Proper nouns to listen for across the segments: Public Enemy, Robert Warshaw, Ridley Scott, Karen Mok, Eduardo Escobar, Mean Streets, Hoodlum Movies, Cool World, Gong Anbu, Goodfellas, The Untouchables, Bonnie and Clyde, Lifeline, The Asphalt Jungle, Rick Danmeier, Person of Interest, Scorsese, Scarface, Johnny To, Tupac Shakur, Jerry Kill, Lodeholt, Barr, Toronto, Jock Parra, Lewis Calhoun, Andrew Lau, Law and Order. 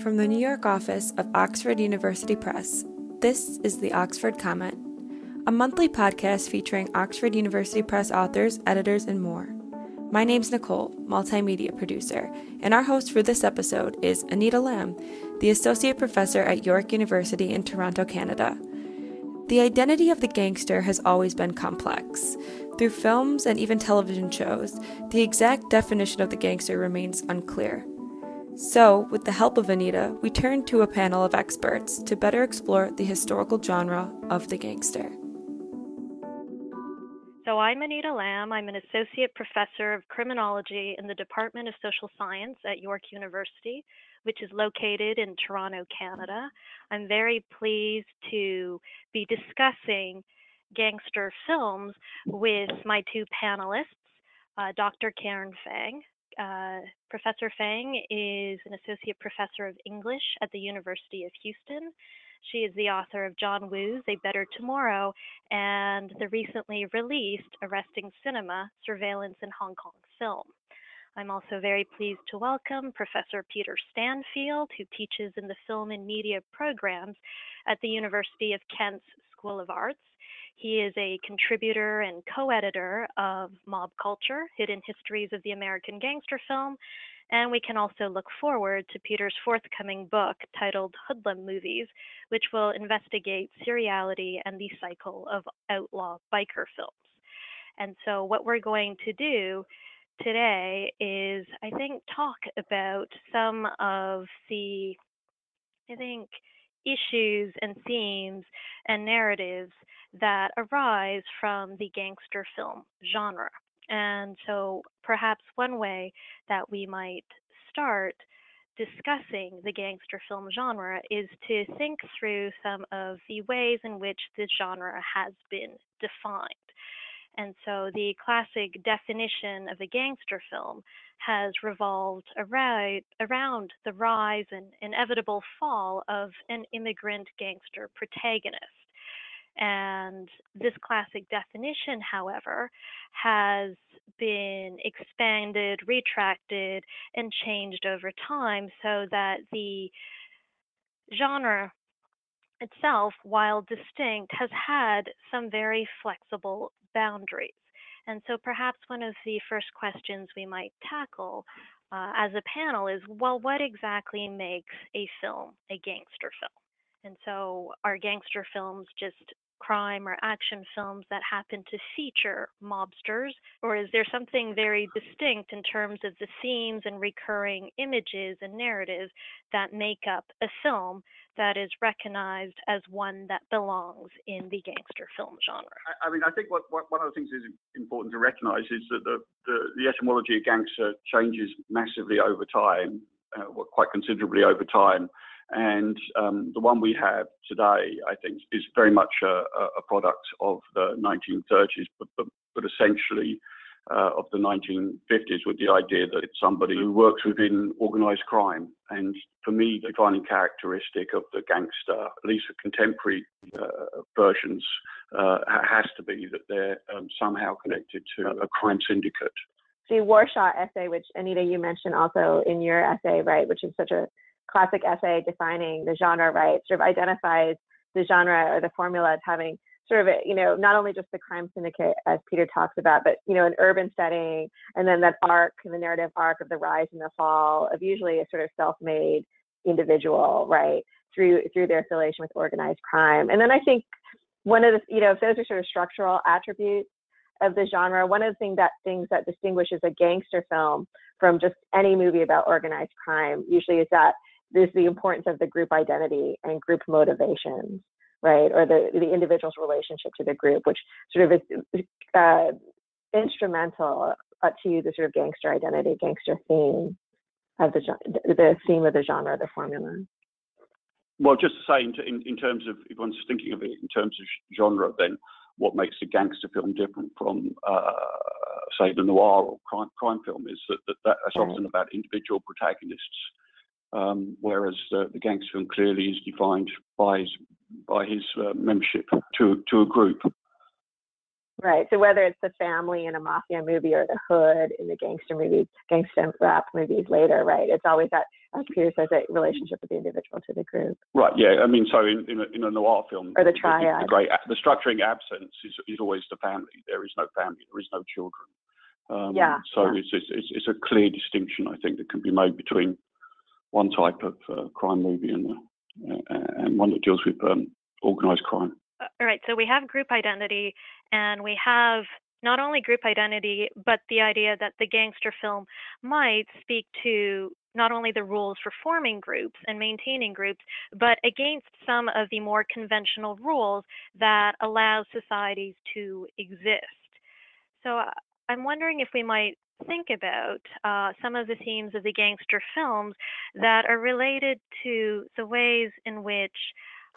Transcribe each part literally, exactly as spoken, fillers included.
From the New York office of Oxford University Press, this is the Oxford Comment, a monthly podcast featuring Oxford University Press authors, editors, and more. My name's Nicole, multimedia producer, and our host for this episode is Anita Lam, the associate professor at York University in Toronto, Canada. The identity of the gangster has always been complex. Through films and even television shows, the exact definition of the gangster remains unclear. So, with the help of Anita, we turned to a panel of experts to better explore the historical genre of the gangster. So I'm Anita Lam. I'm an associate professor of criminology in the Department of Social Science at York University, which is located in Toronto, Canada. I'm very pleased to be discussing gangster films with my two panelists, uh, Doctor Karen Fang. Uh, Professor Fang is an associate professor of English at the University of Houston. She is the author of John Woo's A Better Tomorrow and the recently released Arresting Cinema, Surveillance in Hong Kong Film. I'm also very pleased to welcome Professor Peter Stanfield, who teaches in the Film and Media programs at the University of Kent's School of Arts. He is a contributor and co-editor of Mob Culture, Hidden Histories of the American Gangster Film, and we can also look forward to Peter's forthcoming book titled Hoodlum Movies, which will investigate seriality and the cycle of outlaw biker films. And so what we're going to do today is, I think, talk about some of the, I think, issues and themes and narratives that arise from the gangster film genre. And so perhaps one way that we might start discussing the gangster film genre is to think through some of the ways in which the genre has been defined. And so the classic definition of a gangster film has revolved around, around the rise and inevitable fall of an immigrant gangster protagonist. And this classic definition, however, has been expanded, retracted, and changed over time so that the genre itself, while distinct, has had some very flexible boundaries. And so perhaps one of the first questions we might tackle uh, as a panel is, well, what exactly makes a film a gangster film? And so are gangster films just crime or action films that happen to feature mobsters, or is there something very distinct in terms of the themes and recurring images and narratives that make up a film that is recognized as one that belongs in the gangster film genre? I mean, I think what, what one of the things is important to recognize is that the, the, the etymology of gangster changes massively over time, uh, quite considerably over time. And um, the one we have today, I think, is very much a, a product of the nineteen thirties, but, but, but essentially uh, of the nineteen fifties, with the idea that it's somebody who works within organised crime. And for me, the defining characteristic of the gangster, at least the contemporary uh, versions, uh, has to be that they're um, somehow connected to a crime syndicate. The Warshaw essay, which, Anita, you mentioned also in your essay, right, which is such a classic essay defining the genre, right, sort of identifies the genre or the formula as having sort of, a, you know, not only just the crime syndicate, as Peter talks about, but, you know, an urban setting, and then that arc, the narrative arc of the rise and the fall of usually a sort of self-made individual, right, through through their affiliation with organized crime. And then I think one of the, you know, if those are sort of structural attributes of the genre, one of the thing that, things that distinguishes a gangster film from just any movie about organized crime usually is that there's the importance of the group identity and group motivations, right? Or the, the individual's relationship to the group, which sort of is uh, instrumental to the sort of gangster identity, gangster theme of the, the theme of the genre, the formula. Well, just to say, in, in, in terms of, if one's thinking of it in terms of genre, then what makes a gangster film different from, uh, say, the noir or crime, crime film is that, that that's right. Often about individual protagonists. Um, whereas uh, the gangster film clearly is defined by his, by his uh, membership to to a group. Right. So whether it's the family in a mafia movie or the hood in the gangster movies, gangster rap movies later, right? It's always that, as Peter says, that relationship with the individual to the group. Right. Yeah. I mean, so in in a, in a noir film, or the triad, the, the great the structuring absence is is always the family. There is no family. There is no children. Um, yeah. So yeah. It's, it's it's a clear distinction, I think, that can be made between one type of uh, crime movie and uh, and one that deals with um, organized crime. All right, so we have group identity, and we have not only group identity, but the idea that the gangster film might speak to not only the rules for forming groups and maintaining groups, but against some of the more conventional rules that allow societies to exist. So I'm wondering if we might think about uh, some of the themes of the gangster films that are related to the ways in which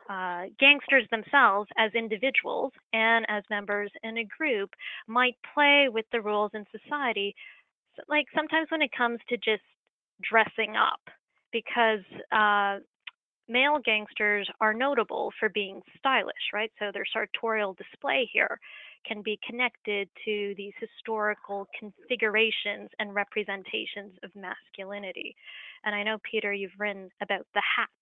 Uh, gangsters themselves as individuals and as members in a group might play with the rules in society, like sometimes when it comes to just dressing up, because uh, male gangsters are notable for being stylish, right? So their sartorial display here can be connected to these historical configurations and representations of masculinity. And I know, Peter, you've written about the hat.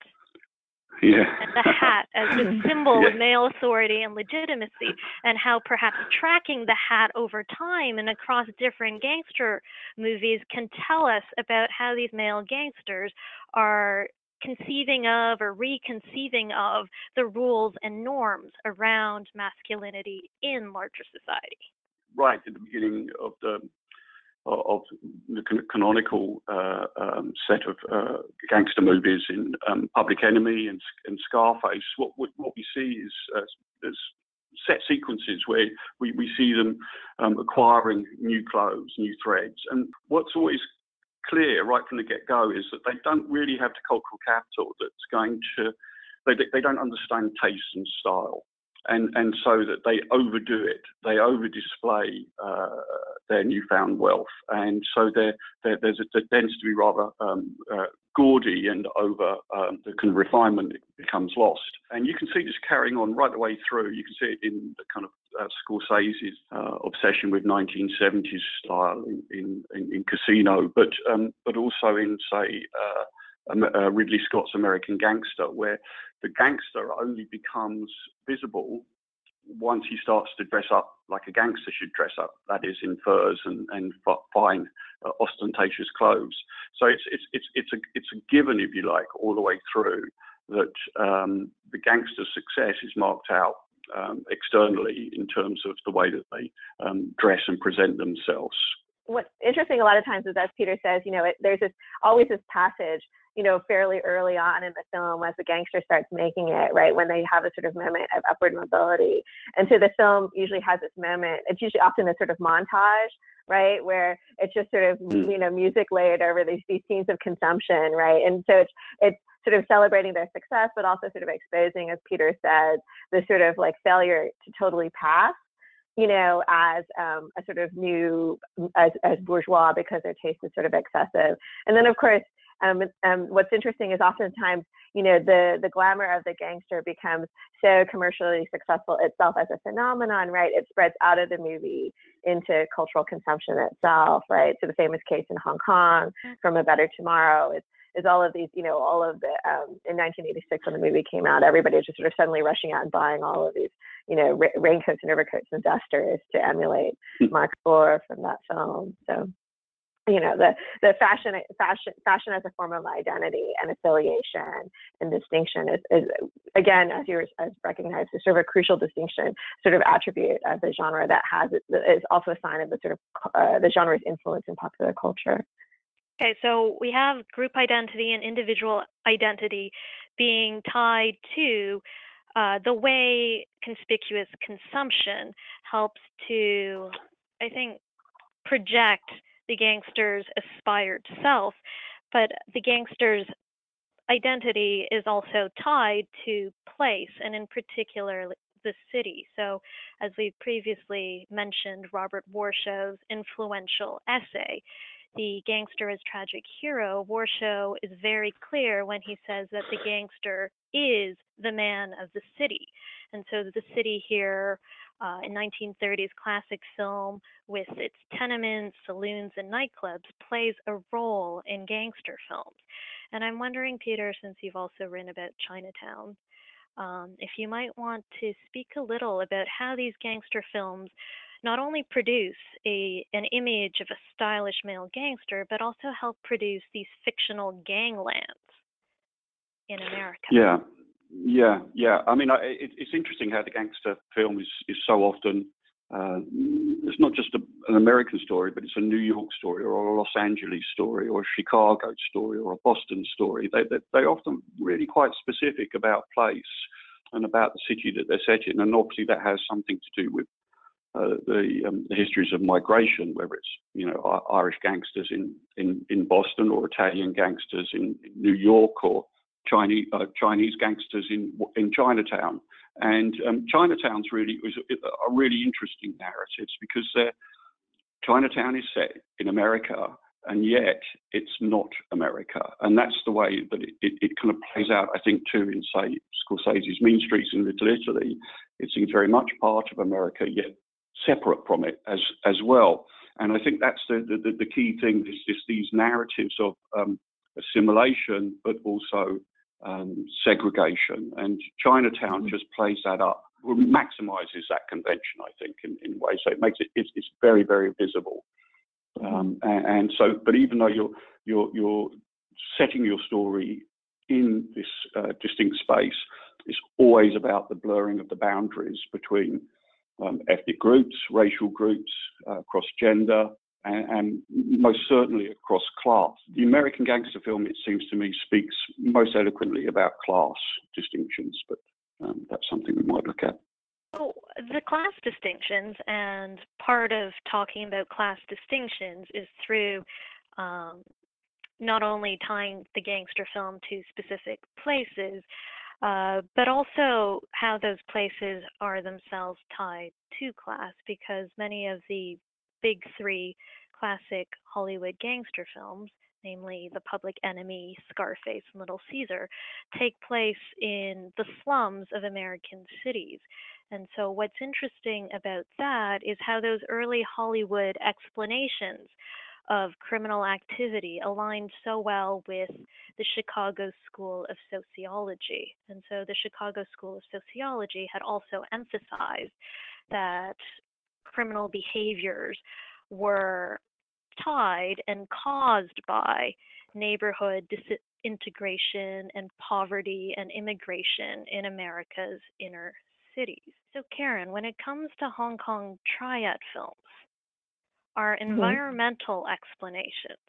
Yeah. And the hat as a symbol yeah. of male authority and legitimacy, and how perhaps tracking the hat over time and across different gangster movies can tell us about how these male gangsters are conceiving of or reconceiving of the rules and norms around masculinity in larger society. Right at the beginning of the of the canonical uh, um, set of uh, gangster movies in um, Public Enemy and, and Scarface, what, what what we see is, uh, is set sequences where we, we see them um, acquiring new clothes, new threads. And what's always clear right from the get-go is that they don't really have the cultural capital that's going to, they, they don't understand taste and style. And and so that they overdo it, they over display uh, their newfound wealth, and so there there's a tends to be rather um, uh, gaudy and over um, the kind of refinement becomes lost. And you can see this carrying on right the way through. You can see it in the kind of uh, Scorsese's uh, obsession with nineteen seventies style in in, in, in Casino, but um, but also in say. Uh, Uh, Ridley Scott's American Gangster, where the gangster only becomes visible once he starts to dress up like a gangster should dress up, that is in furs and, and fine uh, ostentatious clothes. So it's it's it's it's a it's a given, if you like, all the way through that um, the gangster's success is marked out um, externally in terms of the way that they um, dress and present themselves. What's interesting a lot of times is, as Peter says, you know, it, there's this always this passage, you know, fairly early on in the film as the gangster starts making it, right, when they have a sort of moment of upward mobility. And so the film usually has this moment, it's usually often this sort of montage, right, where it's just sort of, mm. you know, music layered over these, these scenes of consumption, right? And so it's, it's sort of celebrating their success, but also sort of exposing, as Peter says, the sort of like failure to totally pass, you know, as um, a sort of new, as, as bourgeois, because their taste is sort of excessive. And then, of course, um, um, what's interesting is oftentimes, you know, the, the glamour of the gangster becomes so commercially successful itself as a phenomenon, right? It spreads out of the movie into cultural consumption itself, right? So the famous case in Hong Kong from A Better Tomorrow is, is all of these, you know, all of the, um, in nineteen eighty-six when the movie came out, everybody was just sort of suddenly rushing out and buying all of these, you know, ra- raincoats and overcoats and dusters to emulate Mark Gore from that film. So, you know, the, the fashion, fashion, fashion as a form of identity and affiliation and distinction is, is again, as you were, as recognized, is sort of a crucial distinction, sort of attribute of the genre that has, is also a sign of the sort of, uh, the genre's influence in popular culture. Okay, so we have group identity and individual identity being tied to uh, the way conspicuous consumption helps to, I think, project the gangster's aspired self, but the gangster's identity is also tied to place, and in particular, the city. So as we previously mentioned, Robert Warshaw's influential essay, The Gangster as Tragic Hero, Warshaw is very clear when he says that the gangster is the man of the city. And so the city here uh, a nineteen thirties classic film with its tenements, saloons, and nightclubs plays a role in gangster films. And I'm wondering, Peter, since you've also written about Chinatown, um, if you might want to speak a little about how these gangster films not only produce a, an image of a stylish male gangster, but also help produce these fictional ganglands in America. Yeah, yeah, yeah. I mean, I, it, it's interesting how the gangster film is, is so often, uh, it's not just a, an American story, but it's a New York story or a Los Angeles story or a Chicago story or a Boston story. They, they, they're often really quite specific about place and about the city that they're set in. And obviously that has something to do with Uh, the, um, the histories of migration, whether it's you know Irish gangsters in, in, in Boston or Italian gangsters in New York or Chinese uh, Chinese gangsters in in Chinatown. And um, Chinatown's really is a really interesting narrative because uh, Chinatown is set in America and yet it's not America, and that's the way that it, it, it kind of plays out. I think too in say Scorsese's Mean Streets in Little Italy, it seems very much part of America yet separate from it as as well. And I think that's the the, the key thing is just these narratives of um, assimilation, but also um, segregation. And Chinatown mm-hmm. just plays that up, maximizes that convention, I think, in, in ways. So it makes it it's, it's very very visible. Mm-hmm. Um, and, and so, but even though you're you're you're setting your story in this uh, distinct space, it's always about the blurring of the boundaries between Um, ethnic groups, racial groups, uh, across gender, and, and most certainly across class. The American gangster film, it seems to me, speaks most eloquently about class distinctions, but um, that's something we might look at. Oh, the class distinctions, and part of talking about class distinctions is through um, not only tying the gangster film to specific places, Uh, but also how those places are themselves tied to class, because many of the big three classic Hollywood gangster films, namely The Public Enemy, Scarface, and Little Caesar, take place in the slums of American cities. And so what's interesting about that is how those early Hollywood explanations of criminal activity aligned so well with the Chicago School of Sociology. And so the Chicago School of Sociology had also emphasized that criminal behaviors were tied and caused by neighborhood disintegration and poverty and immigration in America's inner cities. So Karen, when it comes to Hong Kong triad films, are environmental mm-hmm. explanations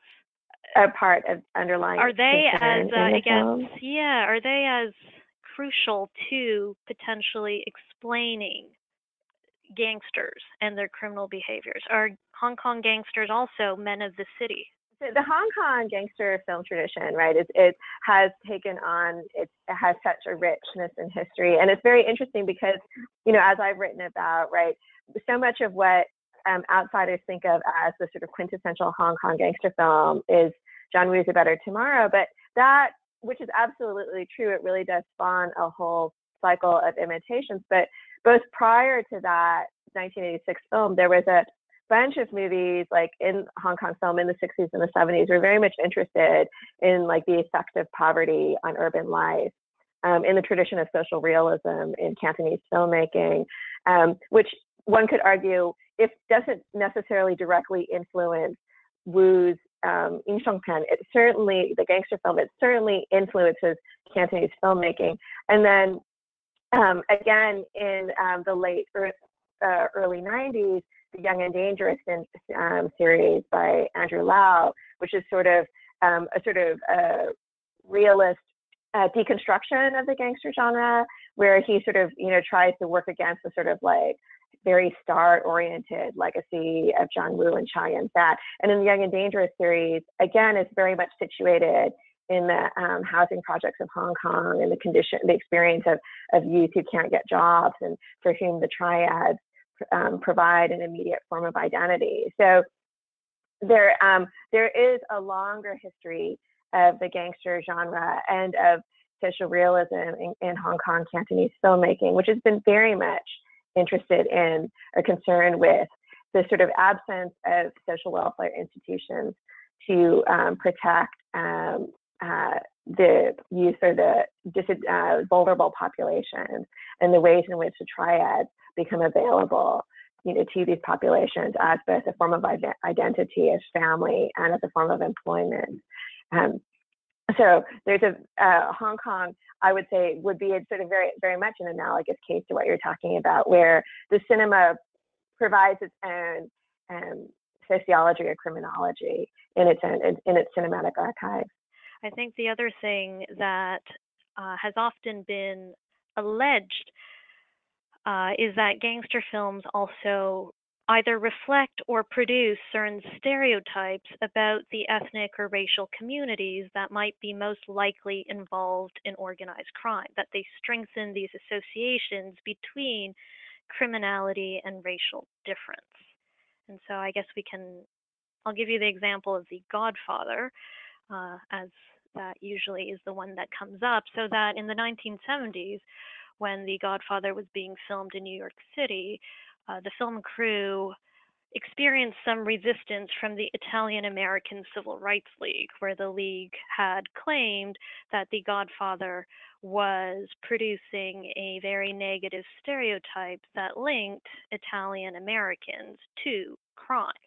a part of underlying? Are they as uh, I guess, yeah, are they as crucial to potentially explaining gangsters and their criminal behaviors? Are Hong Kong gangsters also men of the city? The Hong Kong gangster film tradition, right, it, it has taken on, it, it has such a richness in history. And it's very interesting because, you know, as I've written about, right, so much of what Um, outsiders think of as the sort of quintessential Hong Kong gangster film is John Woo's A Better Tomorrow, but that, which is absolutely true, it really does spawn a whole cycle of imitations. But both prior to that nineteen eighty-six film, there was a bunch of movies like in Hong Kong film in the sixties and the seventies were very much interested in like the effect of poverty on urban life, um, in the tradition of social realism in Cantonese filmmaking, um, which one could argue it doesn't necessarily directly influence Wu's um, Ying Shong Pen. It certainly, the gangster film, it certainly influences Cantonese filmmaking. And then um, again, in um, the late er, uh, early nineties, the Young and Dangerous um, series by Andrew Lau, which is sort of um, a sort of uh, realist uh, deconstruction of the gangster genre, where he sort of, you know, tries to work against the sort of like very star-oriented legacy of John Woo and Chow Yun-fat. And in the Young and Dangerous series, again, it's very much situated in the um, housing projects of Hong Kong and the condition, the experience of, of youth who can't get jobs and for whom the triads um, provide an immediate form of identity. So there, um, there is a longer history of the gangster genre and of social realism in, in Hong Kong Cantonese filmmaking, which has been very much interested in or concerned with the sort of absence of social welfare institutions to um, protect um, uh, the youth or the dis uh, vulnerable populations, and the ways in which the triads become available, you know, to these populations as both a form of identity, as family, and as a form of employment. Um, so there's a uh, Hong Kong, I would say, would be a sort of very, very much an analogous case to what you're talking about, where the cinema provides its own um, sociology or criminology in its own, in, in its cinematic archive. I think the other thing that uh, has often been alleged Uh, is that gangster films also either reflect or produce certain stereotypes about the ethnic or racial communities that might be most likely involved in organized crime, that they strengthen these associations between criminality and racial difference. And so I guess we can, I'll give you the example of The Godfather, uh, as that usually is the one that comes up, so that in the nineteen seventies, when The Godfather was being filmed in New York City, uh, the film crew experienced some resistance from the Italian-American Civil Rights League, where the league had claimed that The Godfather was producing a very negative stereotype that linked Italian-Americans to crime.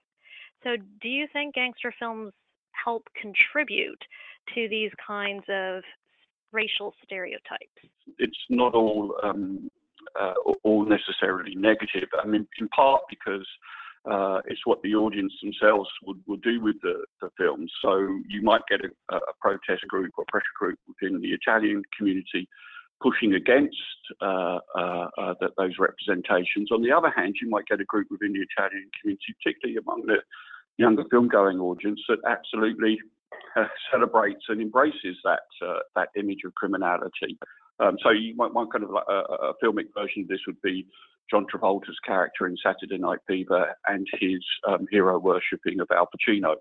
So do you think gangster films help contribute to these kinds of racial stereotypes? It's not all um, uh, all necessarily negative. I mean, in part because uh, it's what the audience themselves would, would do with the, the film. So you might get a, a protest group or pressure group within the Italian community pushing against uh, uh, uh, that, those representations. On the other hand, you might get a group within the Italian community, particularly among the younger film-going audience, that absolutely Uh, celebrates and embraces that uh, that image of criminality. Um, so you might one kind of like a, a filmic version of this would be John Travolta's character in Saturday Night Fever and his um, hero worshipping of Al Pacino,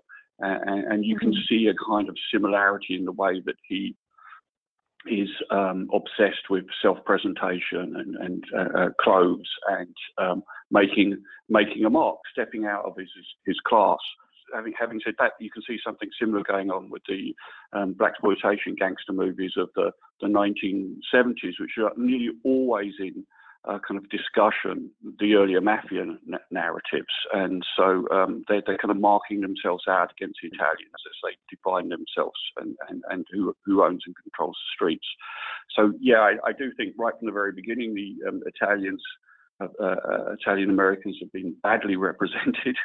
and, and you can see a kind of similarity in the way that he is um, obsessed with self-presentation and, and uh, clothes and um, making making a mark, stepping out of his his class. Having, having said that, you can see something similar going on with the um, blaxploitation gangster movies of the, the nineteen seventies, which are nearly always in uh, kind of discussion, the earlier mafia n narratives. And so um, they're, they're kind of marking themselves out against the Italians as they define themselves and, and, and who, who owns and controls the streets. So, yeah, I, I do think right from the very beginning, the um, Italians... Uh, uh, Italian Americans have been badly represented,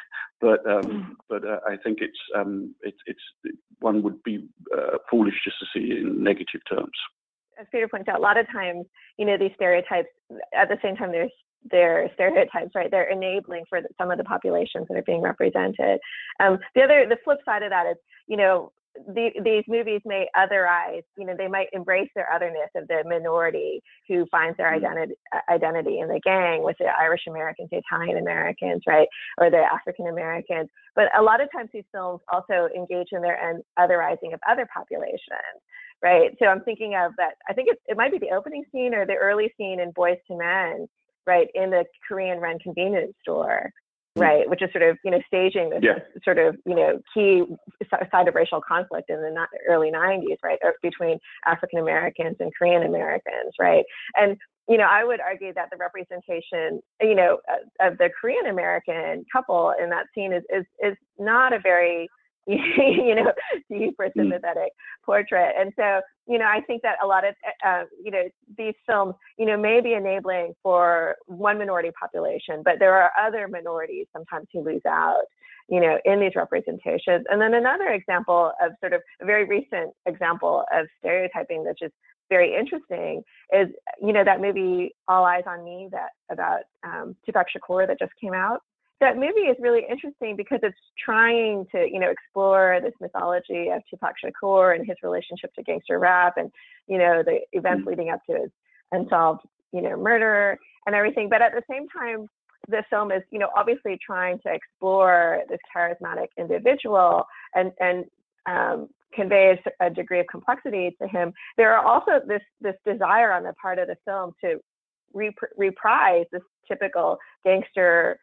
but um, but uh, I think it's um, it, it's it, one would be uh, foolish just to see it in negative terms. As Peter points out, a lot of times, you know, these stereotypes. At the same time, there's they're stereotypes, right? They're enabling for the, some of the populations that are being represented. Um, the other, the flip side of that is, you know, The, these movies may otherize, you know, they might embrace their otherness of the minority who finds their identity identity in the gang, with the Irish Americans, the Italian Americans, right, or the African Americans. But a lot of times these films also engage in their own otherizing of other populations, right? So I'm thinking of that. I think it, it might be the opening scene or the early scene in Boys to Men, right, in the Korean-run convenience store. Right, which is sort of, you know, staging this yeah. sort of, you know, key side of racial conflict in the early nineties, right, between African Americans and Korean Americans, right? And, you know, I would argue that the representation, you know, of the Korean American couple in that scene is, is, is not a very, you know, super sympathetic mm. portrait. And so, you know, I think that a lot of, uh, you know, these films, you know, may be enabling for one minority population, but there are other minorities sometimes who lose out, you know, in these representations. And then another example of sort of a very recent example of stereotyping, which is very interesting, is, you know, that movie All Eyes on Me that about um, Tupac Shakur that just came out. That movie is really interesting because it's trying to, you know, explore this mythology of Tupac Shakur and his relationship to gangster rap and, you know, the events mm-hmm. leading up to his unsolved, you know, murder and everything. But at the same time, the film is, you know, obviously trying to explore this charismatic individual and, and um, conveys a degree of complexity to him. There are also this, this desire on the part of the film to rep- reprise this typical gangster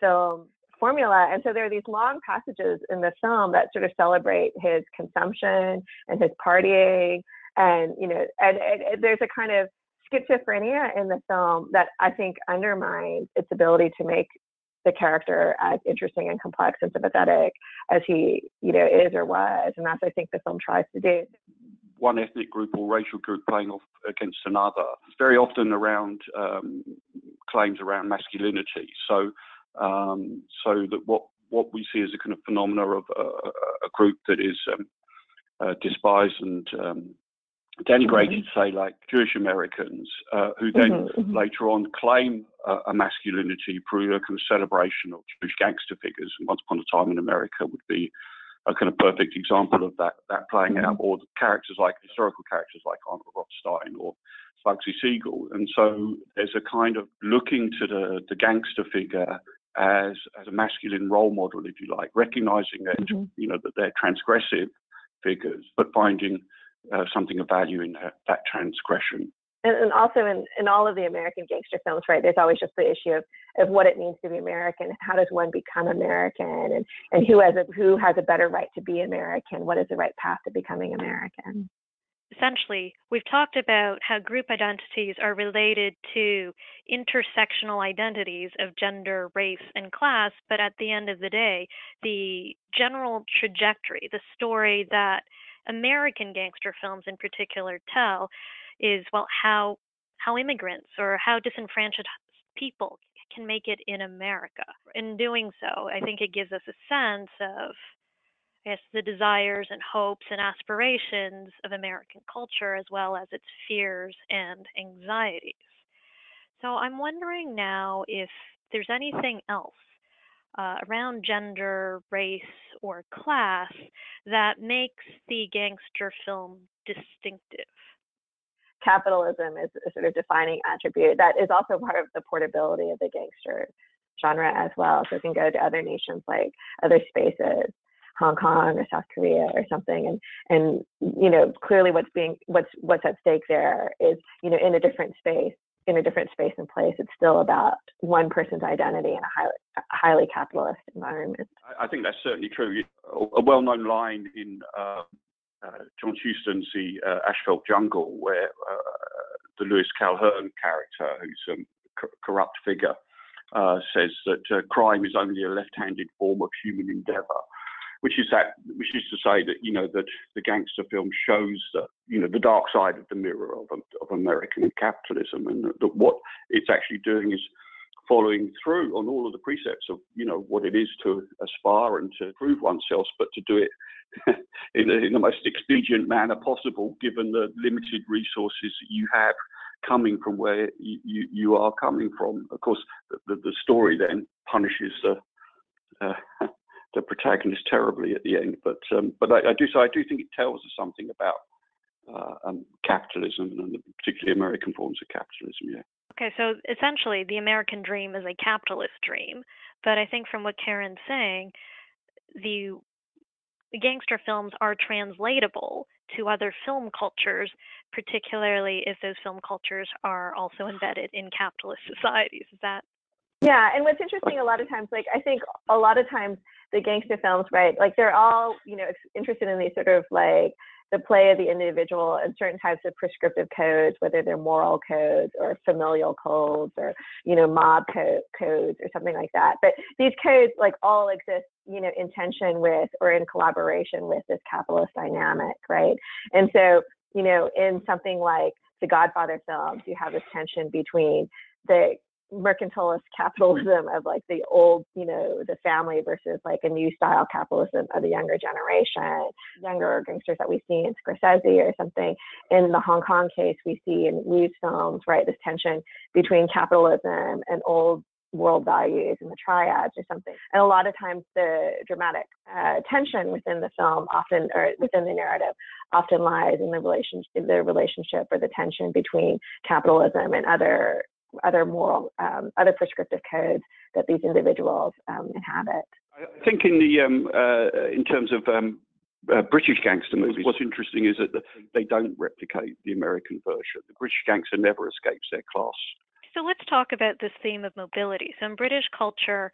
film formula. And so there are these long passages in the film that sort of celebrate his consumption and his partying. And, you know, and, and, and there's a kind of schizophrenia in the film that I think undermines its ability to make the character as interesting and complex and sympathetic as he, you know, is or was. And that's, I think, the film tries to do. One ethnic group or racial group playing off against another. It's very often around um, claims around masculinity. So, um, so that what, what we see is a kind of phenomena of a, a group that is um, uh, despised and um, denigrated, mm-hmm. say, like Jewish Americans, uh, who then mm-hmm. later on claim uh, a masculinity through a kind of celebration of Jewish gangster figures. And Once Upon a Time in America would be a kind of perfect example of that that playing mm-hmm. out, or the characters like historical characters like Arnold Rothstein or Bugsy Siegel. And so there's a kind of looking to the, the gangster figure as as a masculine role model, if you like, recognizing that mm-hmm. you know that they're transgressive figures, but finding uh, something of value in that, that transgression. And, and also in, in all of the American gangster films, right, there's always just the issue of, of what it means to be American, and how does one become American, and, and who has a, who has a better right to be American, what is the right path to becoming American. Essentially, we've talked about how group identities are related to intersectional identities of gender, race, and class, but at the end of the day, the general trajectory, the story that American gangster films in particular tell is, well, how how immigrants or how disenfranchised people can make it in America. In doing so, I think it gives us a sense of, I guess, the desires and hopes and aspirations of American culture, as well as its fears and anxieties. So I'm wondering now if there's anything else Uh, around gender, race, or class that makes the gangster film distinctive. Capitalism is a sort of defining attribute that is also part of the portability of the gangster genre as well. So it can go to other nations, like other spaces, Hong Kong or South Korea or something, and and you know clearly what's being what's what's at stake there is you know in a different space. in a different space and place, it's still about one person's identity in a highly, highly capitalist environment. I think that's certainly true. A well-known line in uh, uh, John Huston's The uh, Asphalt Jungle, where uh, the Lewis Calhoun character, who's a um, c- corrupt figure, uh, says that uh, crime is only a left-handed form of human endeavour, which is that, which is to say that, you know, that the gangster film shows that, you know, the dark side of the mirror of, of American capitalism, and that what it's actually doing is following through on all of the precepts of, you know, what it is to aspire and to prove oneself, but to do it in, a, in the most expedient manner possible, given the limited resources that you have coming from where you, you, you are coming from. Of course, the, the, the story then punishes the... Uh, the protagonist terribly at the end, but um, but I, I do so I do think it tells us something about uh, um, capitalism, and particularly American forms of capitalism. Yeah. Okay, so essentially, the American dream is a capitalist dream, but I think from what Karen's saying, the gangster films are translatable to other film cultures, particularly if those film cultures are also embedded in capitalist societies. Is that? Yeah, and what's interesting a lot of times, like I think a lot of times the gangster films, right, like they're all, you know, interested in these sort of like the play of the individual and certain types of prescriptive codes, whether they're moral codes or familial codes or, you know, mob co- codes or something like that. But these codes like all exist, you know, in tension with or in collaboration with this capitalist dynamic, right? And so, you know, in something like the Godfather films, you have this tension between the mercantilist capitalism of like the old, you know, the family versus like a new style capitalism of the younger generation, younger gangsters that we see in Scorsese or something. In the Hong Kong case, we see in Wu's films, right, this tension between capitalism and old world values and the triads or something. And a lot of times the dramatic uh, tension within the film often, or within the narrative, often lies in the relationship, the relationship or the tension between capitalism and other other moral, um, other prescriptive codes that these individuals um, inhabit. I think in the um, uh, in terms of um, uh, British gangster movies, what's interesting is that the, they don't replicate the American version. The British gangster never escapes their class So let's talk about this theme of mobility. So in British culture,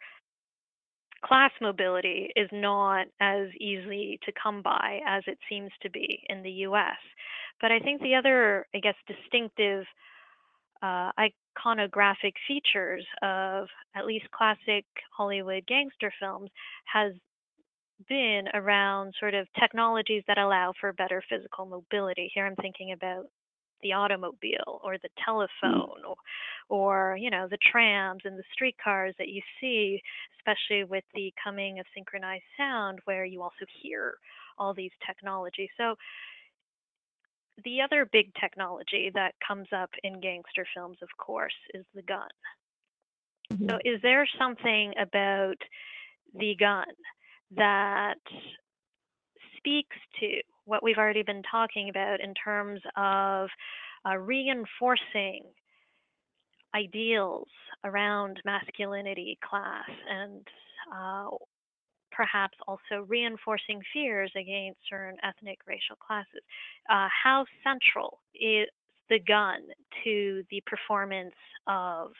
class mobility is not as easy to come by as it seems to be in the U S. But I think the other, I guess, distinctive uh, iconographic features of at least classic Hollywood gangster films has been around sort of technologies that allow for better physical mobility. Here I'm thinking about the automobile or the telephone or, or, you know, the trams and the streetcars that you see, especially with the coming of synchronized sound, where you also hear all these technologies. So the other big technology that comes up in gangster films, of course, is the gun. Mm-hmm. So is there something about the gun that speaks to what we've already been talking about in terms of uh, reinforcing ideals around masculinity, class, and uh, perhaps also reinforcing fears against certain ethnic racial classes? Uh, how central is the gun to the performance of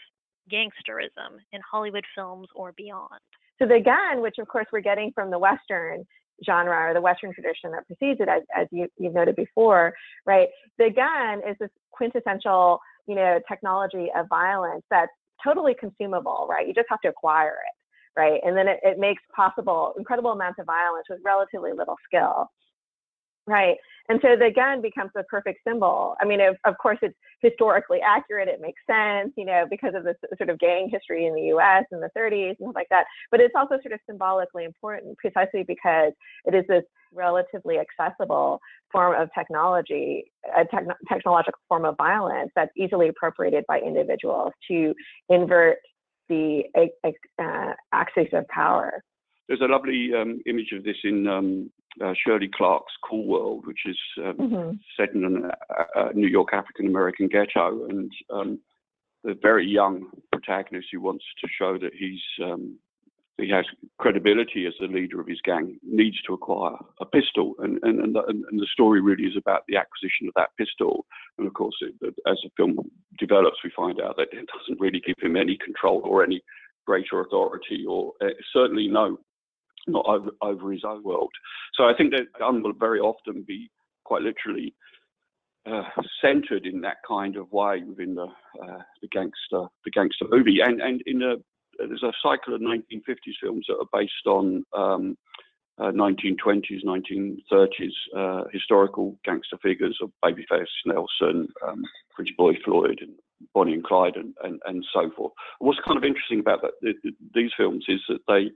gangsterism in Hollywood films or beyond? So the gun, which of course we're getting from the Western genre or the Western tradition that precedes it, as, as you, you've noted before, right? The gun is this quintessential, you know, technology of violence that's totally consumable, right? You just have to acquire it, right? And then it, it makes possible incredible amounts of violence with relatively little skill, right? And so the gun becomes the perfect symbol. I mean, of, of course, it's historically accurate. It makes sense, you know, because of the sort of gang history in the U S in the thirties and stuff like that. But it's also sort of symbolically important, precisely because it is this relatively accessible form of technology, a techn- technological form of violence that's easily appropriated by individuals to invert the uh, axis of power. There's a lovely um, image of this in um, uh, Shirley Clarke's Cool World, which is um, mm-hmm. set in a uh, uh, New York African-American ghetto. And um, the very young protagonist who wants to show that he's um, he has credibility as the leader of his gang needs to acquire a pistol. And, and, and, the, and the story really is about the acquisition of that pistol. And of course, it, as the film develops, we find out that it doesn't really give him any control or any greater authority, or uh, certainly no not over, over his own world. So I think that gun will very often be quite literally uh, centered in that kind of way within the uh, the gangster the gangster movie. And and in a there's a cycle of nineteen fifties films that are based on um, uh, nineteen twenties, nineteen thirties uh, historical gangster figures of Babyface Nelson, um, Pretty Boy Floyd, and Bonnie and Clyde, and, and, and so forth. What's kind of interesting about that, th- th- these films is that they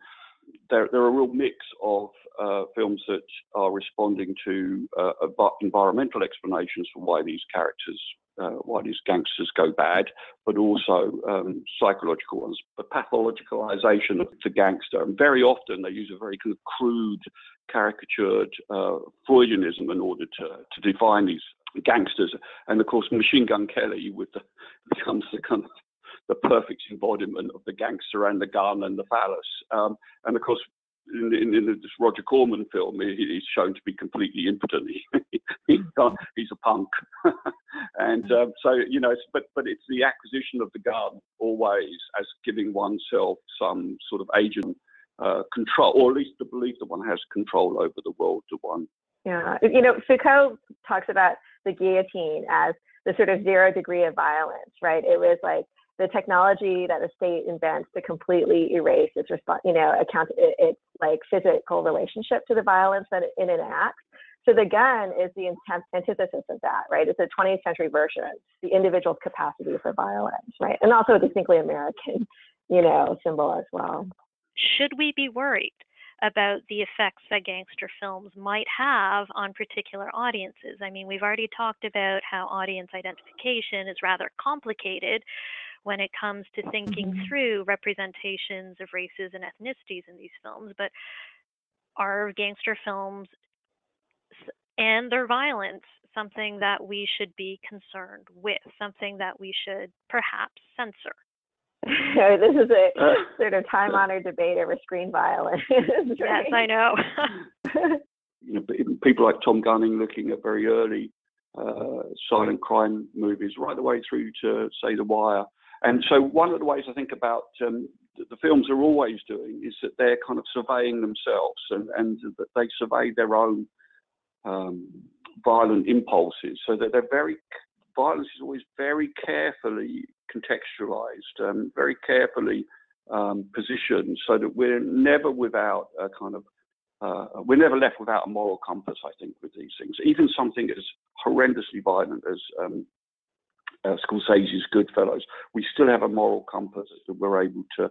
They're, they're a real mix of uh, films that are responding to uh, environmental explanations for why these characters, uh, why these gangsters go bad, but also um, psychological ones, the pathologicalization of the gangster. And very often they use a very kind of crude, caricatured uh, Freudianism in order to, to define these gangsters. And of course, Machine Gun Kelly with the, becomes the kind of the perfect embodiment of the gangster and the gun and the phallus. Um, and of course, in, in, in this Roger Corman film, he, he's shown to be completely impotent. He, he he's a punk. and um, so, you know, it's, but, but it's the acquisition of the gun always as giving oneself some sort of agent uh, control, or at least the belief that one has control over the world that one. Yeah, you know, Foucault talks about the guillotine as the sort of zero degree of violence, right? It was like the technology that the state invents to completely erase its response, you know, account its like physical relationship to the violence that in an act. So the gun is the antithesis of that, right? It's a twentieth century version, the individual's capacity for violence, right? And also a distinctly American, you know, symbol as well. Should we be worried about the effects that gangster films might have on particular audiences? I mean, we've already talked about how audience identification is rather complicated when it comes to thinking through representations of races and ethnicities in these films, but are gangster films and their violence something that we should be concerned with, something that we should perhaps censor? So this is a sort of time-honored debate over screen violence. Right? Yes, I know. You know, people like Tom Gunning looking at very early uh, silent crime movies, right the way through to, say, The Wire. And so one of the ways I think about um, the films are always doing is that they're kind of surveying themselves, and, and that they survey their own um, violent impulses, so that they're very, violence is always very carefully contextualized, um, very carefully um, positioned, so that we're never without a kind of, uh, we're never left without a moral compass, I think, with these things. Even something as horrendously violent as um, Uh, Scorsese's Goodfellas, we still have a moral compass that we're able to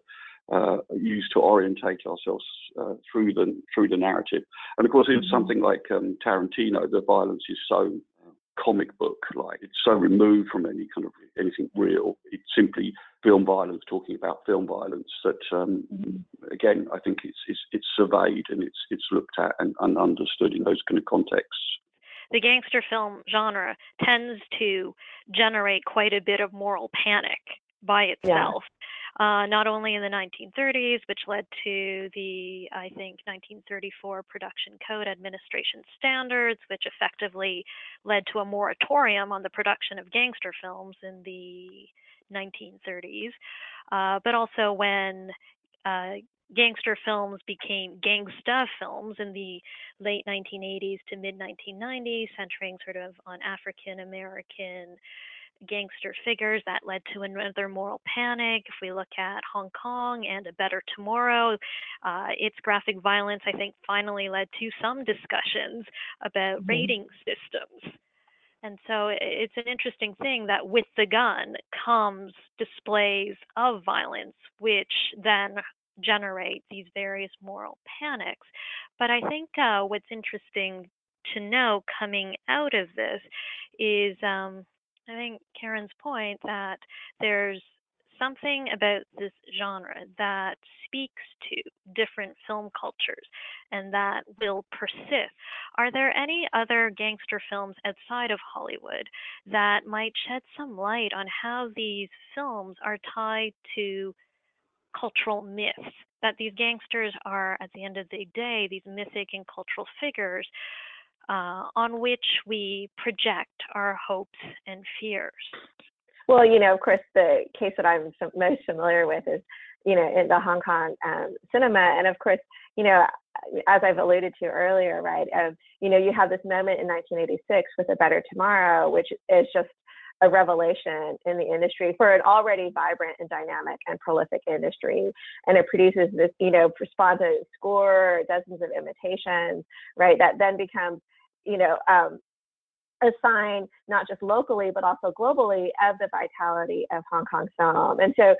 uh, use to orientate ourselves uh, through the through the narrative. And of course, in something like um, Tarantino, the violence is so comic book-like; it's so removed from any kind of anything real. It's simply film violence, talking about film violence. That um, again, I think it's, it's it's surveyed and it's it's looked at and, and understood in those kind of contexts. The gangster film genre tends to generate quite a bit of moral panic by itself, yeah. uh, not only in the nineteen thirties, which led to the, I think, nineteen thirty-four Production Code Administration Standards, which effectively led to a moratorium on the production of gangster films in the nineteen thirties, uh, but also when uh, gangster films became gangsta films in the late nineteen eighties to mid nineteen nineties, centering sort of on African-American gangster figures. That led to another moral panic. If we look at Hong Kong and A Better Tomorrow, uh, its graphic violence, I think, finally led to some discussions about mm-hmm. rating systems. And so it's an interesting thing that with the gun comes displays of violence, which then generate these various moral panics. But I think uh, what's interesting to know coming out of this is, um, I think, Karen's point that there's something about this genre that speaks to different film cultures and that will persist. Are there any other gangster films outside of Hollywood that might shed some light on how these films are tied to cultural myths, that these gangsters are, at the end of the day, these mythic and cultural figures uh, on which we project our hopes and fears? Well, you know, of course, the case that I'm most familiar with is, you know, in the Hong Kong um, cinema. And of course, you know, as I've alluded to earlier, right, of, you know, you have this moment in nineteen eighty-six with A Better Tomorrow, which is just a revelation in the industry for an already vibrant and dynamic and prolific industry. And it produces this, you know, responsive score, dozens of imitations, right? That then becomes, you know, um, a sign, not just locally, but also globally, of the vitality of Hong Kong film. And so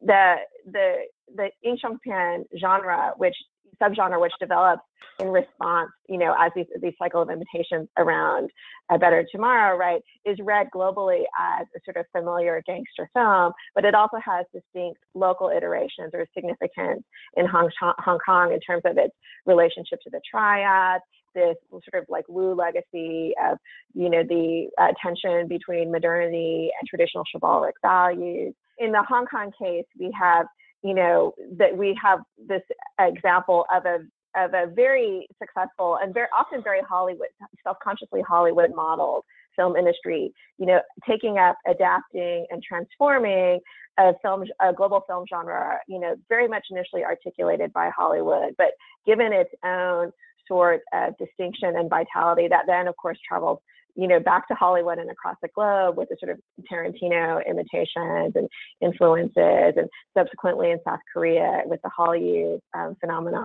the, the, the Yingxiongpan genre, which subgenre, which develops in response, you know, as these, these cycle of imitations around A Better Tomorrow, right, is read globally as a sort of familiar gangster film, but it also has distinct local iterations or significance in Hong, Hong Kong in terms of its relationship to the triad, this sort of like Wu legacy of, you know, the uh, tension between modernity and traditional chivalric values. In the Hong Kong case, we have you know, that we have this example of a of a very successful and very often very Hollywood, self-consciously Hollywood modeled film industry, you know, taking up, adapting and transforming a film, a global film genre, you know, very much initially articulated by Hollywood, but given its own sort of distinction and vitality that then, of course, travels, you know, back to Hollywood and across the globe with the sort of Tarantino imitations and influences, and subsequently in South Korea with the Hallyu um, phenomenon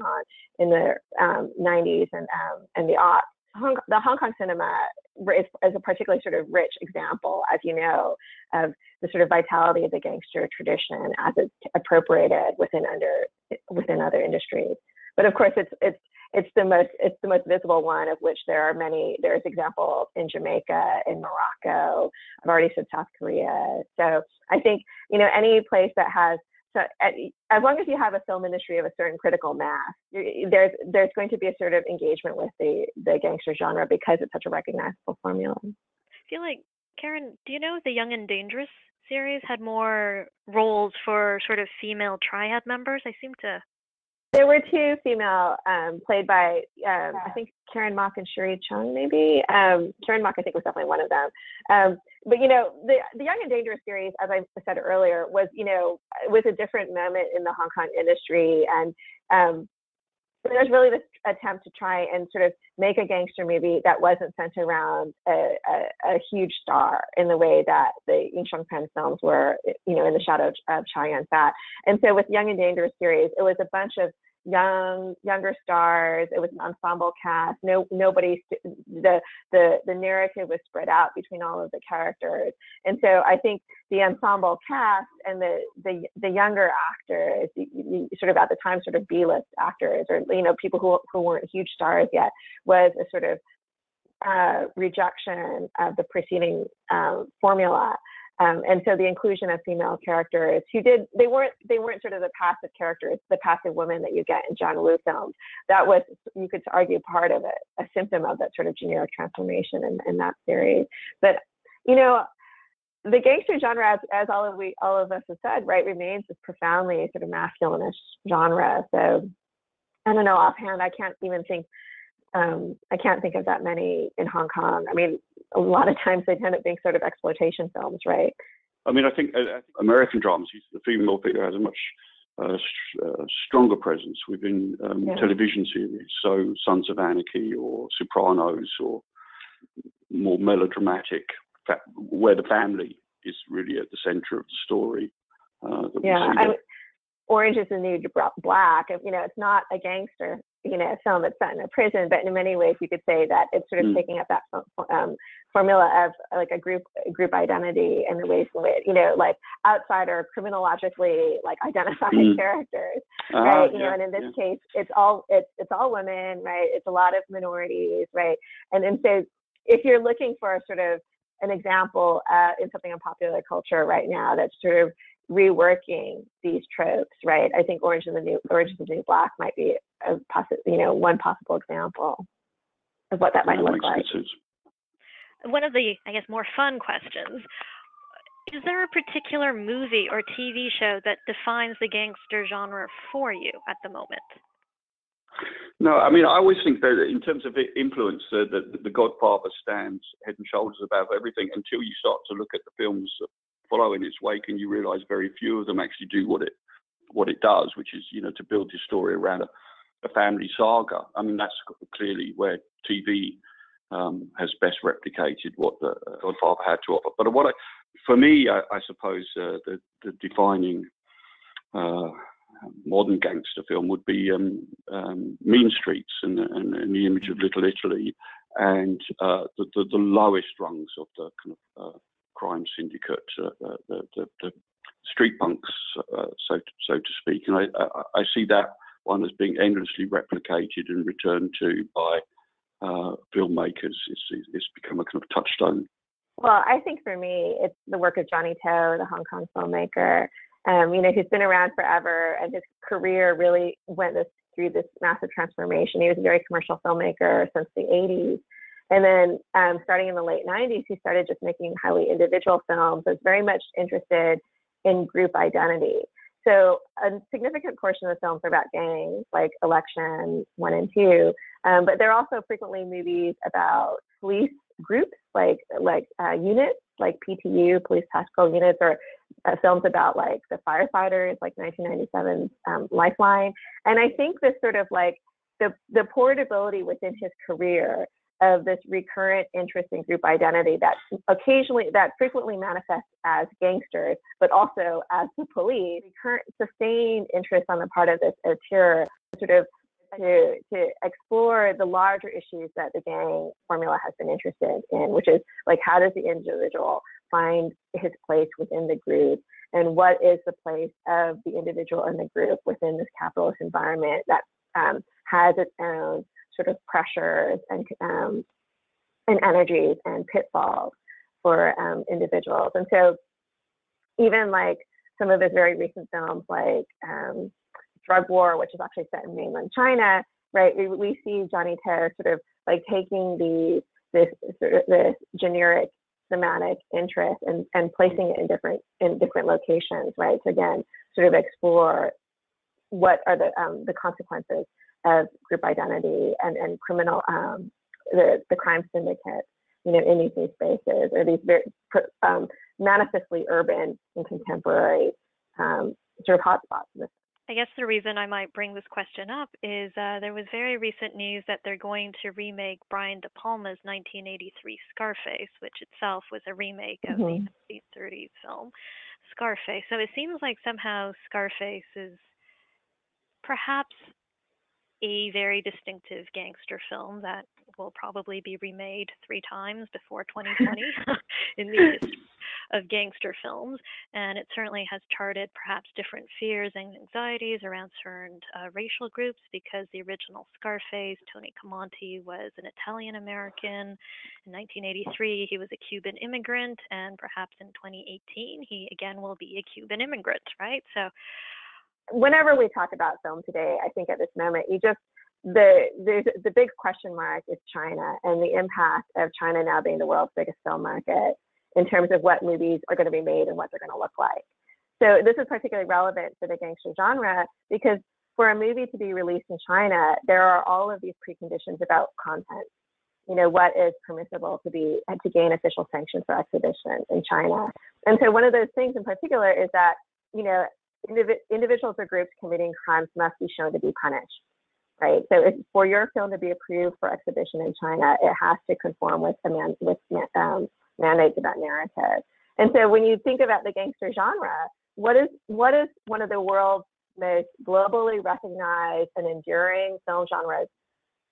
in the um, nineties and um, and the aughts. Hong, the Hong Kong cinema is, is a particularly sort of rich example, as you know, of the sort of vitality of the gangster tradition as it's appropriated within under within other industries. But of course, it's it's. It's the most it's the most visible one, of which there are many. There's examples in Jamaica, in Morocco. I've already said South Korea. So I think, you know, any place that has, so as long as you have a film industry of a certain critical mass, there's there's going to be a sort of engagement with the the gangster genre because it's such a recognizable formula. I feel like, Karen, do you know the Young and Dangerous series had more roles for sort of female triad members? I seem to There were two female, um, played by, um, I think, Karen Mok and Shuri Chung, maybe. Um, Karen Mok, I think, was definitely one of them. Um, but, you know, the, the Young and Dangerous series, as I said earlier, was, you know, was a different moment in the Hong Kong industry. And um, there's really this attempt to try and sort of make a gangster movie that wasn't centered around a, a, a huge star in the way that the Ying Shang Pan films were, you know, in the shadow of Chow Yun-fat. And so with Young and Dangerous series, it was a bunch of young younger stars. It was an ensemble cast. No, nobody. The the the narrative was spread out between all of the characters. And so I think the ensemble cast and the the the younger actors, sort of at the time, sort of B-list actors, or you know, people who who weren't huge stars yet, was a sort of uh, rejection of the preceding um, formula. Um, and so the inclusion of female characters who did, they weren't, they weren't sort of the passive characters, the passive women that you get in John Woo films. That was, you could argue, part of it, a symptom of that sort of generic transformation in, in that series. But, you know, the gangster genre, as, as all of we, all of us have said, right, remains this profoundly sort of masculinish genre. So I don't know, offhand, I can't even think, um, I can't think of that many in Hong Kong. I mean, a lot of times they tend to being sort of exploitation films, right? I mean, I think, I think American dramas, the female figure has a much uh, sh- uh, stronger presence within um, yeah. television series. So Sons of Anarchy or Sopranos, or more melodramatic, where the family is really at the center of the story. Uh, that yeah, we see I mean, Orange Is the New Black, you know, it's not a gangster you know, film that's set in a prison, but in many ways you could say that it's sort of mm. taking up that um, formula of like a group group identity and the ways in which, you know, like outsider criminologically like identifying mm. characters, uh, right? You yeah, know, and in this yeah. case, it's all it's it's all women, right? It's a lot of minorities, right? And and so if you're looking for a sort of an example uh, in something in popular culture right now that's sort of reworking these tropes, right? I think Orange is the New Orange is the New Black might be a possi- you know, one possible example of what that might that look like. Sense. One of the, I guess, more fun questions: is there a particular movie or T V show that defines the gangster genre for you at the moment? No, I mean, I always think that in terms of influence, uh, the, the Godfather stands head and shoulders above everything until you start to look at the films that follow in its wake, and you realise very few of them actually do what it what it does, which is, you know, to build this story around a, a family saga. I mean, that's clearly where T V um, has best replicated what the Godfather had to offer. But what I, for me, I, I suppose uh, the, the defining uh, modern gangster film would be um, um, Mean Streets and, and, and the image of Little Italy, and uh, the, the the lowest rungs of the kind of uh, crime syndicate, uh, the, the, the street punks, uh, so to, so to speak, and I, I, I see that one as being endlessly replicated and returned to by uh, filmmakers. It's, it's become a kind of touchstone. Well, I think for me, it's the work of Johnny To, the Hong Kong filmmaker. Um, you know, he's been around forever, and his career really went this, through this massive transformation. He was a very commercial filmmaker since the eighties. And then um, starting in the late nineties, he started just making highly individual films. I was very much interested in group identity. So a significant portion of the films are about gangs, like Election one and two, um, but they're also frequently movies about police groups, like like uh, units, like P T U, police tactical units, or uh, films about like the firefighters, like nineteen ninety-seven's um, Lifeline. And I think this sort of like the the portability within his career of this recurrent interest in group identity that occasionally, that frequently manifests as gangsters, but also as the police, recurrent sustained interest on the part of this auteur sort of to, to explore the larger issues that the gang formula has been interested in, which is like, how does the individual find his place within the group? And what is the place of the individual and the group within this capitalist environment that um, has its own sort of pressures and um, and energies and pitfalls for um, individuals. And so even like some of his very recent films, like um, Drug War, which is actually set in mainland China, right? We, we see Johnny To sort of like taking the this sort of this generic thematic interest and, and placing it in different in different locations, right? So again, sort of explore what are the um, the consequences of group identity and, and criminal, um, the, the crime syndicate, you know, in these new spaces, or these very um, manifestly urban and contemporary um, sort of hotspots. I guess the reason I might bring this question up is uh, there was very recent news that they're going to remake Brian De Palma's nineteen eighty-three Scarface, which itself was a remake of mm-hmm. the nineteen thirties film Scarface. So it seems like somehow Scarface is perhaps a very distinctive gangster film that will probably be remade three times before twenty twenty in the history of gangster films. And it certainly has charted perhaps different fears and anxieties around certain uh, racial groups, because the original Scarface, Tony Camonte, was an Italian-American. In nineteen eighty-three, he was a Cuban immigrant, and perhaps in twenty eighteen, he again will be a Cuban immigrant, right? So whenever we talk about film today, I think at this moment, you just, the, the the big question mark is China and the impact of China now being the world's biggest film market in terms of what movies are going to be made and what they're going to look like. So this is particularly relevant for the gangster genre, because for a movie to be released in China, there are all of these preconditions about content. You know, what is permissible to be to gain official sanction for exhibition in China. And so one of those things in particular is that, you know, indiv- individuals or groups committing crimes must be shown to be punished. Right. So if, for your film to be approved for exhibition in China, it has to conform with the man, with um, mandates about narrative. And so when you think about the gangster genre, what is what is one of the world's most globally recognized and enduring film genres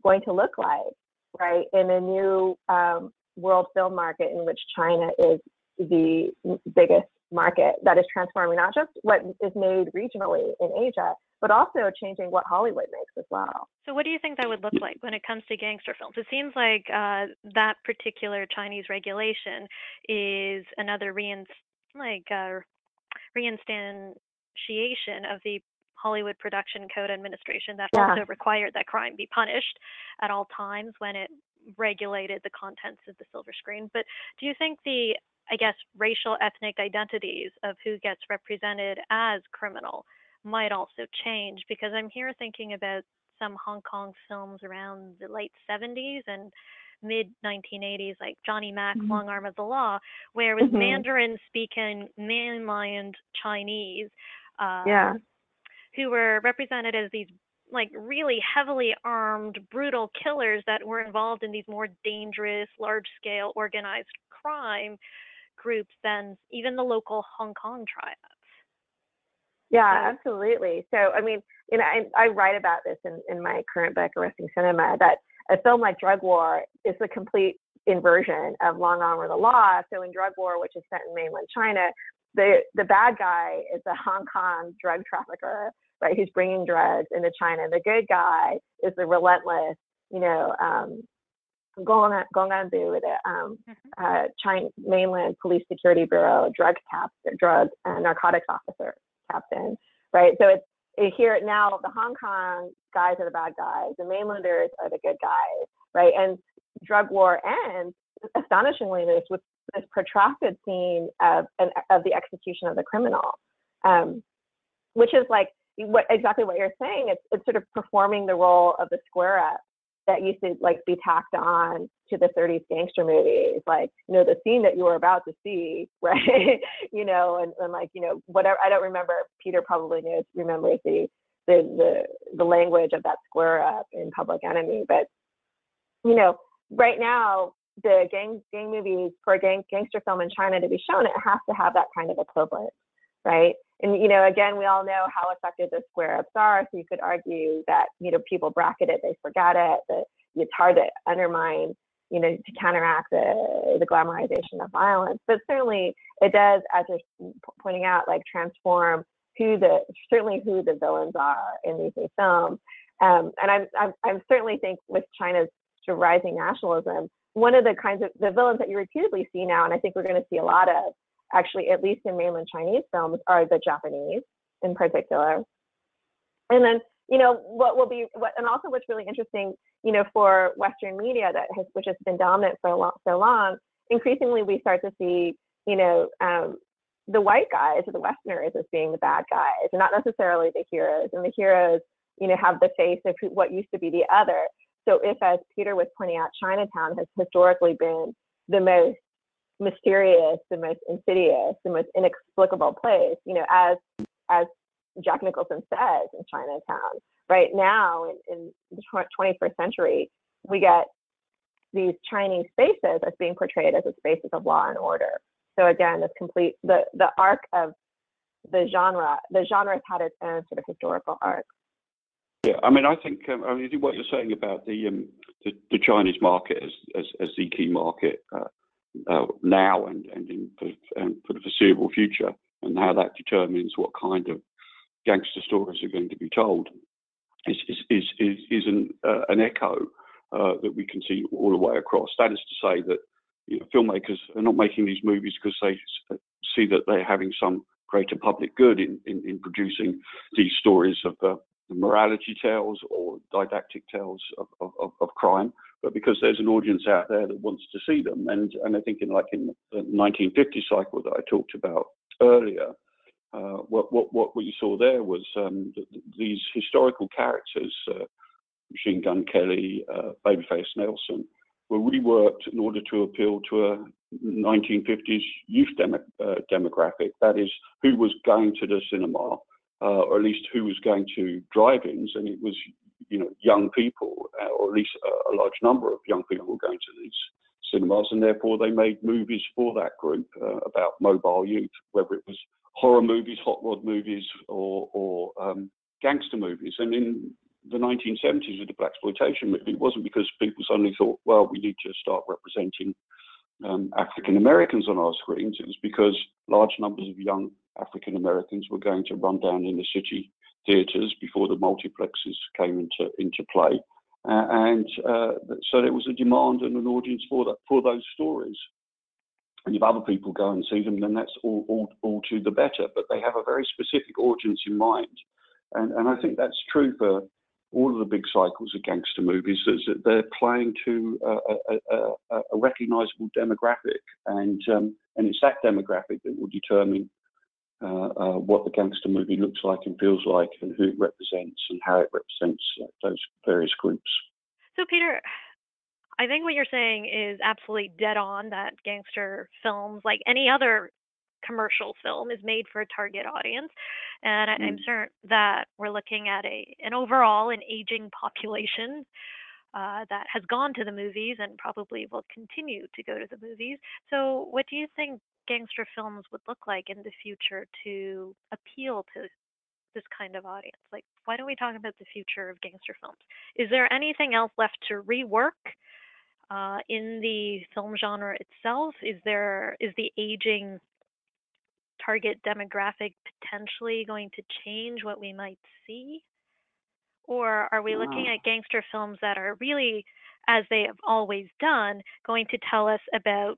going to look like, right, in a new um, world film market in which China is the biggest market, that is transforming not just what is made regionally in Asia, but also changing what Hollywood makes as well. So what do you think that would look like when it comes to gangster films? It seems like uh, that particular Chinese regulation is another reinst- like uh, reinstantiation of the Hollywood Production Code Administration that yeah. also required that crime be punished at all times when it regulated the contents of the silver screen. But do you think the, I guess, racial ethnic identities of who gets represented as criminal might also change? Because I'm here thinking about some Hong Kong films around the late seventies and mid nineteen eighties, like Johnny Mack's mm-hmm. Long Arm of the Law, where it was mm-hmm. Mandarin-speaking, mainland Chinese um, yeah. who were represented as these like really heavily armed, brutal killers that were involved in these more dangerous, large-scale, organized crime groups than even the local Hong Kong tribe. Yeah, absolutely. So, I mean, you know, I, I write about this in, in my current book, Arresting Cinema, that a film like Drug War is the complete inversion of Long Arm of the Law. So in Drug War, which is set in mainland China, the, the bad guy is a Hong Kong drug trafficker, right, who's bringing drugs into China. The good guy is the relentless, you know, um, Gong Anbu, the um, uh, China, mainland police security bureau, drug cap, drug and uh, narcotics officer. Captain, right? So it's it here now. The Hong Kong guys are the bad guys. The mainlanders are the good guys, right? And Drug War ends astonishingly this with this protracted scene of an, of the execution of the criminal, um, which is like what exactly what you're saying. It's it's sort of performing the role of the square up that used to like be tacked on to the thirties gangster movies, like, you know, the scene that you were about to see, right? you know, and, and like, you know, whatever, I don't remember, Peter probably knows, remembers the, the, the, the language of that square up in Public Enemy. But, you know, right now, the gang, gang movies, for a gang, gangster film in China to be shown, it has to have that kind of equivalent, right? And, you know, again, we all know how effective the square ups are. So you could argue that, you know, people bracket it, they forget it, that it's hard to undermine, you know, to counteract the, the glamorization of violence. But certainly it does, as you're pointing out, like transform who the, certainly who the villains are in these new films. Um, and I'm, I'm, I'm certainly think with China's sort of rising nationalism, one of the kinds of the villains that you repeatedly see now, and I think we're going to see a lot of, actually, at least in mainland Chinese films, are the Japanese in particular. And then, you know, what will be, what, and also what's really interesting, you know, for Western media that has, which has been dominant for a long, so long, increasingly we start to see, you know, um, the white guys or the Westerners as being the bad guys, and not necessarily the heroes. And the heroes, you know, have the face of who, what used to be the other. So if, as Peter was pointing out, Chinatown has historically been the most mysterious, the most insidious, the most inexplicable place, you know, as as Jack Nicholson says in Chinatown, right now in, in the twenty-first century, we get these Chinese spaces as being portrayed as a spaces of law and order. So again, this complete, the, the arc of the genre, the genre has had its own sort of historical arc. Yeah, I mean, I think um, I mean, what you're saying about the, um, the the Chinese market as as, as the key market uh, uh, now and and, in, and for the foreseeable future, and how that determines what kind of gangster stories are going to be told, is is is is, is an uh, an echo uh, that we can see all the way across. That is to say that, you know, filmmakers are not making these movies because they see that they're having some greater public good in in, in producing these stories of uh, morality tales or didactic tales of, of, of crime, but because there's an audience out there that wants to see them. And and I think in like in the nineteen fifties cycle that I talked about earlier, uh, what what what you saw there was um, th these historical characters, uh, Machine Gun Kelly, uh, Babyface Nelson, were reworked in order to appeal to a nineteen fifties youth demo uh, demographic. That is, who was going to the cinema. Uh, or at least who was going to drive-ins, and it was, you know, young people, uh, or at least a, a large number of young people were going to these cinemas, and therefore they made movies for that group uh, about mobile youth, whether it was horror movies, hot rod movies, or, or um, gangster movies. And in the nineteen seventies with the blaxploitation movie, it wasn't because people suddenly thought, well, we need to start representing um, African Americans on our screens. It was because large numbers of young African Americans were going to run down in the city theatres before the multiplexes came into into play, uh, and uh, so there was a demand and an audience for that, for those stories. And if other people go and see them, then that's all all, all to the better. But they have a very specific audience in mind, and and I think that's true for all of the big cycles of gangster movies, is that they're playing to a, a, a, a recognisable demographic, and um, and it's that demographic that will determine Uh, uh, what the gangster movie looks like and feels like, and who it represents and how it represents uh, those various groups. So, Peter, I think what you're saying is absolutely dead on, that gangster films, like any other commercial film, is made for a target audience. And mm. I'm certain that we're looking at a an overall an aging population Uh, that has gone to the movies and probably will continue to go to the movies. So what do you think gangster films would look like in the future to appeal to this kind of audience? Like, why don't we talk about the future of gangster films? Is there anything else left to rework uh, in the film genre itself? Is there, is the aging target demographic potentially going to change what we might see? Or are we looking at gangster films that are really, as they have always done, going to tell us about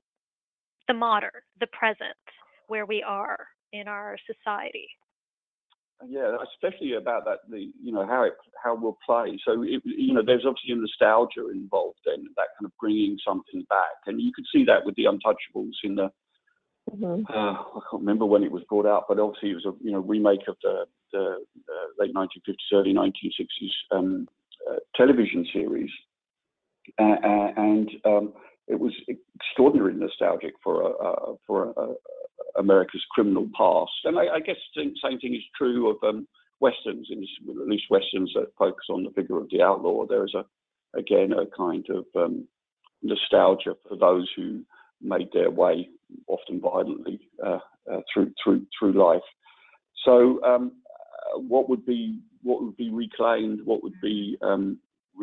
the modern, the present, where we are in our society? Yeah, especially about that, the you know how it how we'll play. So it, you know, there's obviously a nostalgia involved in that, kind of bringing something back, and you could see that with the Untouchables in the. Mm-hmm. uh, I can't remember when it was brought out, but obviously it was a you know remake of the, the uh, late nineteen fifties, early nineteen sixties um, uh, television series, uh, and um, it was extraordinarily nostalgic for a, uh, for a, uh, America's criminal past. And I, I guess the same thing is true of um, westerns, and at least westerns that focus on the figure of the outlaw. There is a again a kind of um, nostalgia for those who made their way, often violently, uh, uh, through through through life. So, um, what would be what would be reclaimed? What would be um,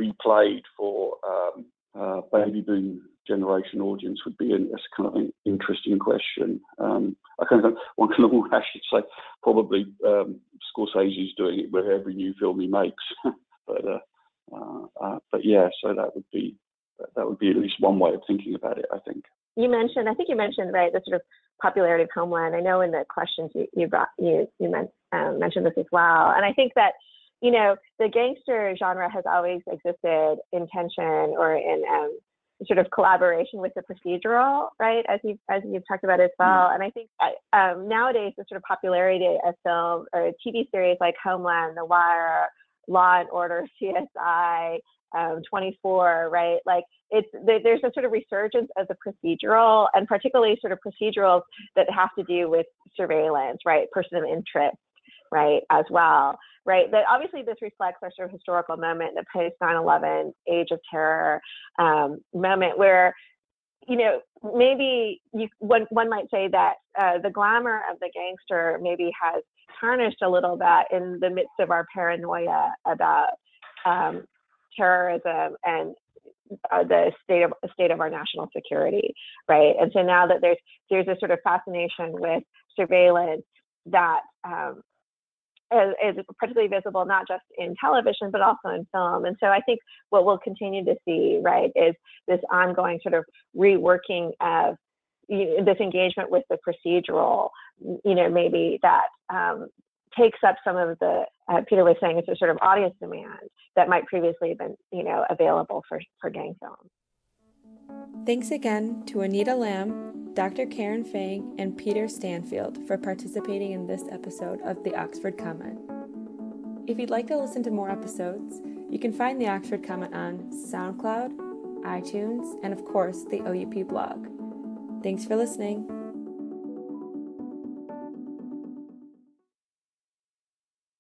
replayed for um, uh, baby boom generation audience would be an, that's kind of an interesting question. Um, I kind of one can all actually say probably um, Scorsese is doing it with every new film he makes. but uh, uh, uh, but yeah, so that would be that would be at least one way of thinking about it, I think. You mentioned, I think you mentioned, right, the sort of popularity of Homeland. I know in the questions you you brought, you, you meant, um, mentioned this as well. And I think that, you know, the gangster genre has always existed in tension or in, um, sort of collaboration with the procedural, right, as you've, as you've talked about as well. And I think that, um, nowadays the sort of popularity of film or T V series like Homeland, The Wire, Law and Order, C S I, um, twenty-four, right? Like it's, there's a sort of resurgence of the procedural, and particularly sort of procedurals that have to do with surveillance, right? Person of interest, right, as well, right? That obviously this reflects our sort of historical moment, the post nine eleven age of terror um, moment where, you know, maybe you, one, one might say that uh, the glamour of the gangster maybe has tarnished a little bit in the midst of our paranoia about um, terrorism and uh, the state of state of our national security, right? And so now that there's there's a sort of fascination with surveillance that um, is particularly visible not just in television but also in film. And so I think what we'll continue to see, right, is this ongoing sort of reworking of you know, this engagement with the procedural, you know, maybe that um, takes up some of the uh, Peter was saying it's a sort of audience demand that might previously have been, you know, available for for gang film. Thanks again to Anita Lam, Doctor Karen Fang, and Peter Stanfield for participating in this episode of The Oxford Comment. If you'd like to listen to more episodes, you can find The Oxford Comment on SoundCloud, iTunes, and of course, the O U P blog. Thanks for listening.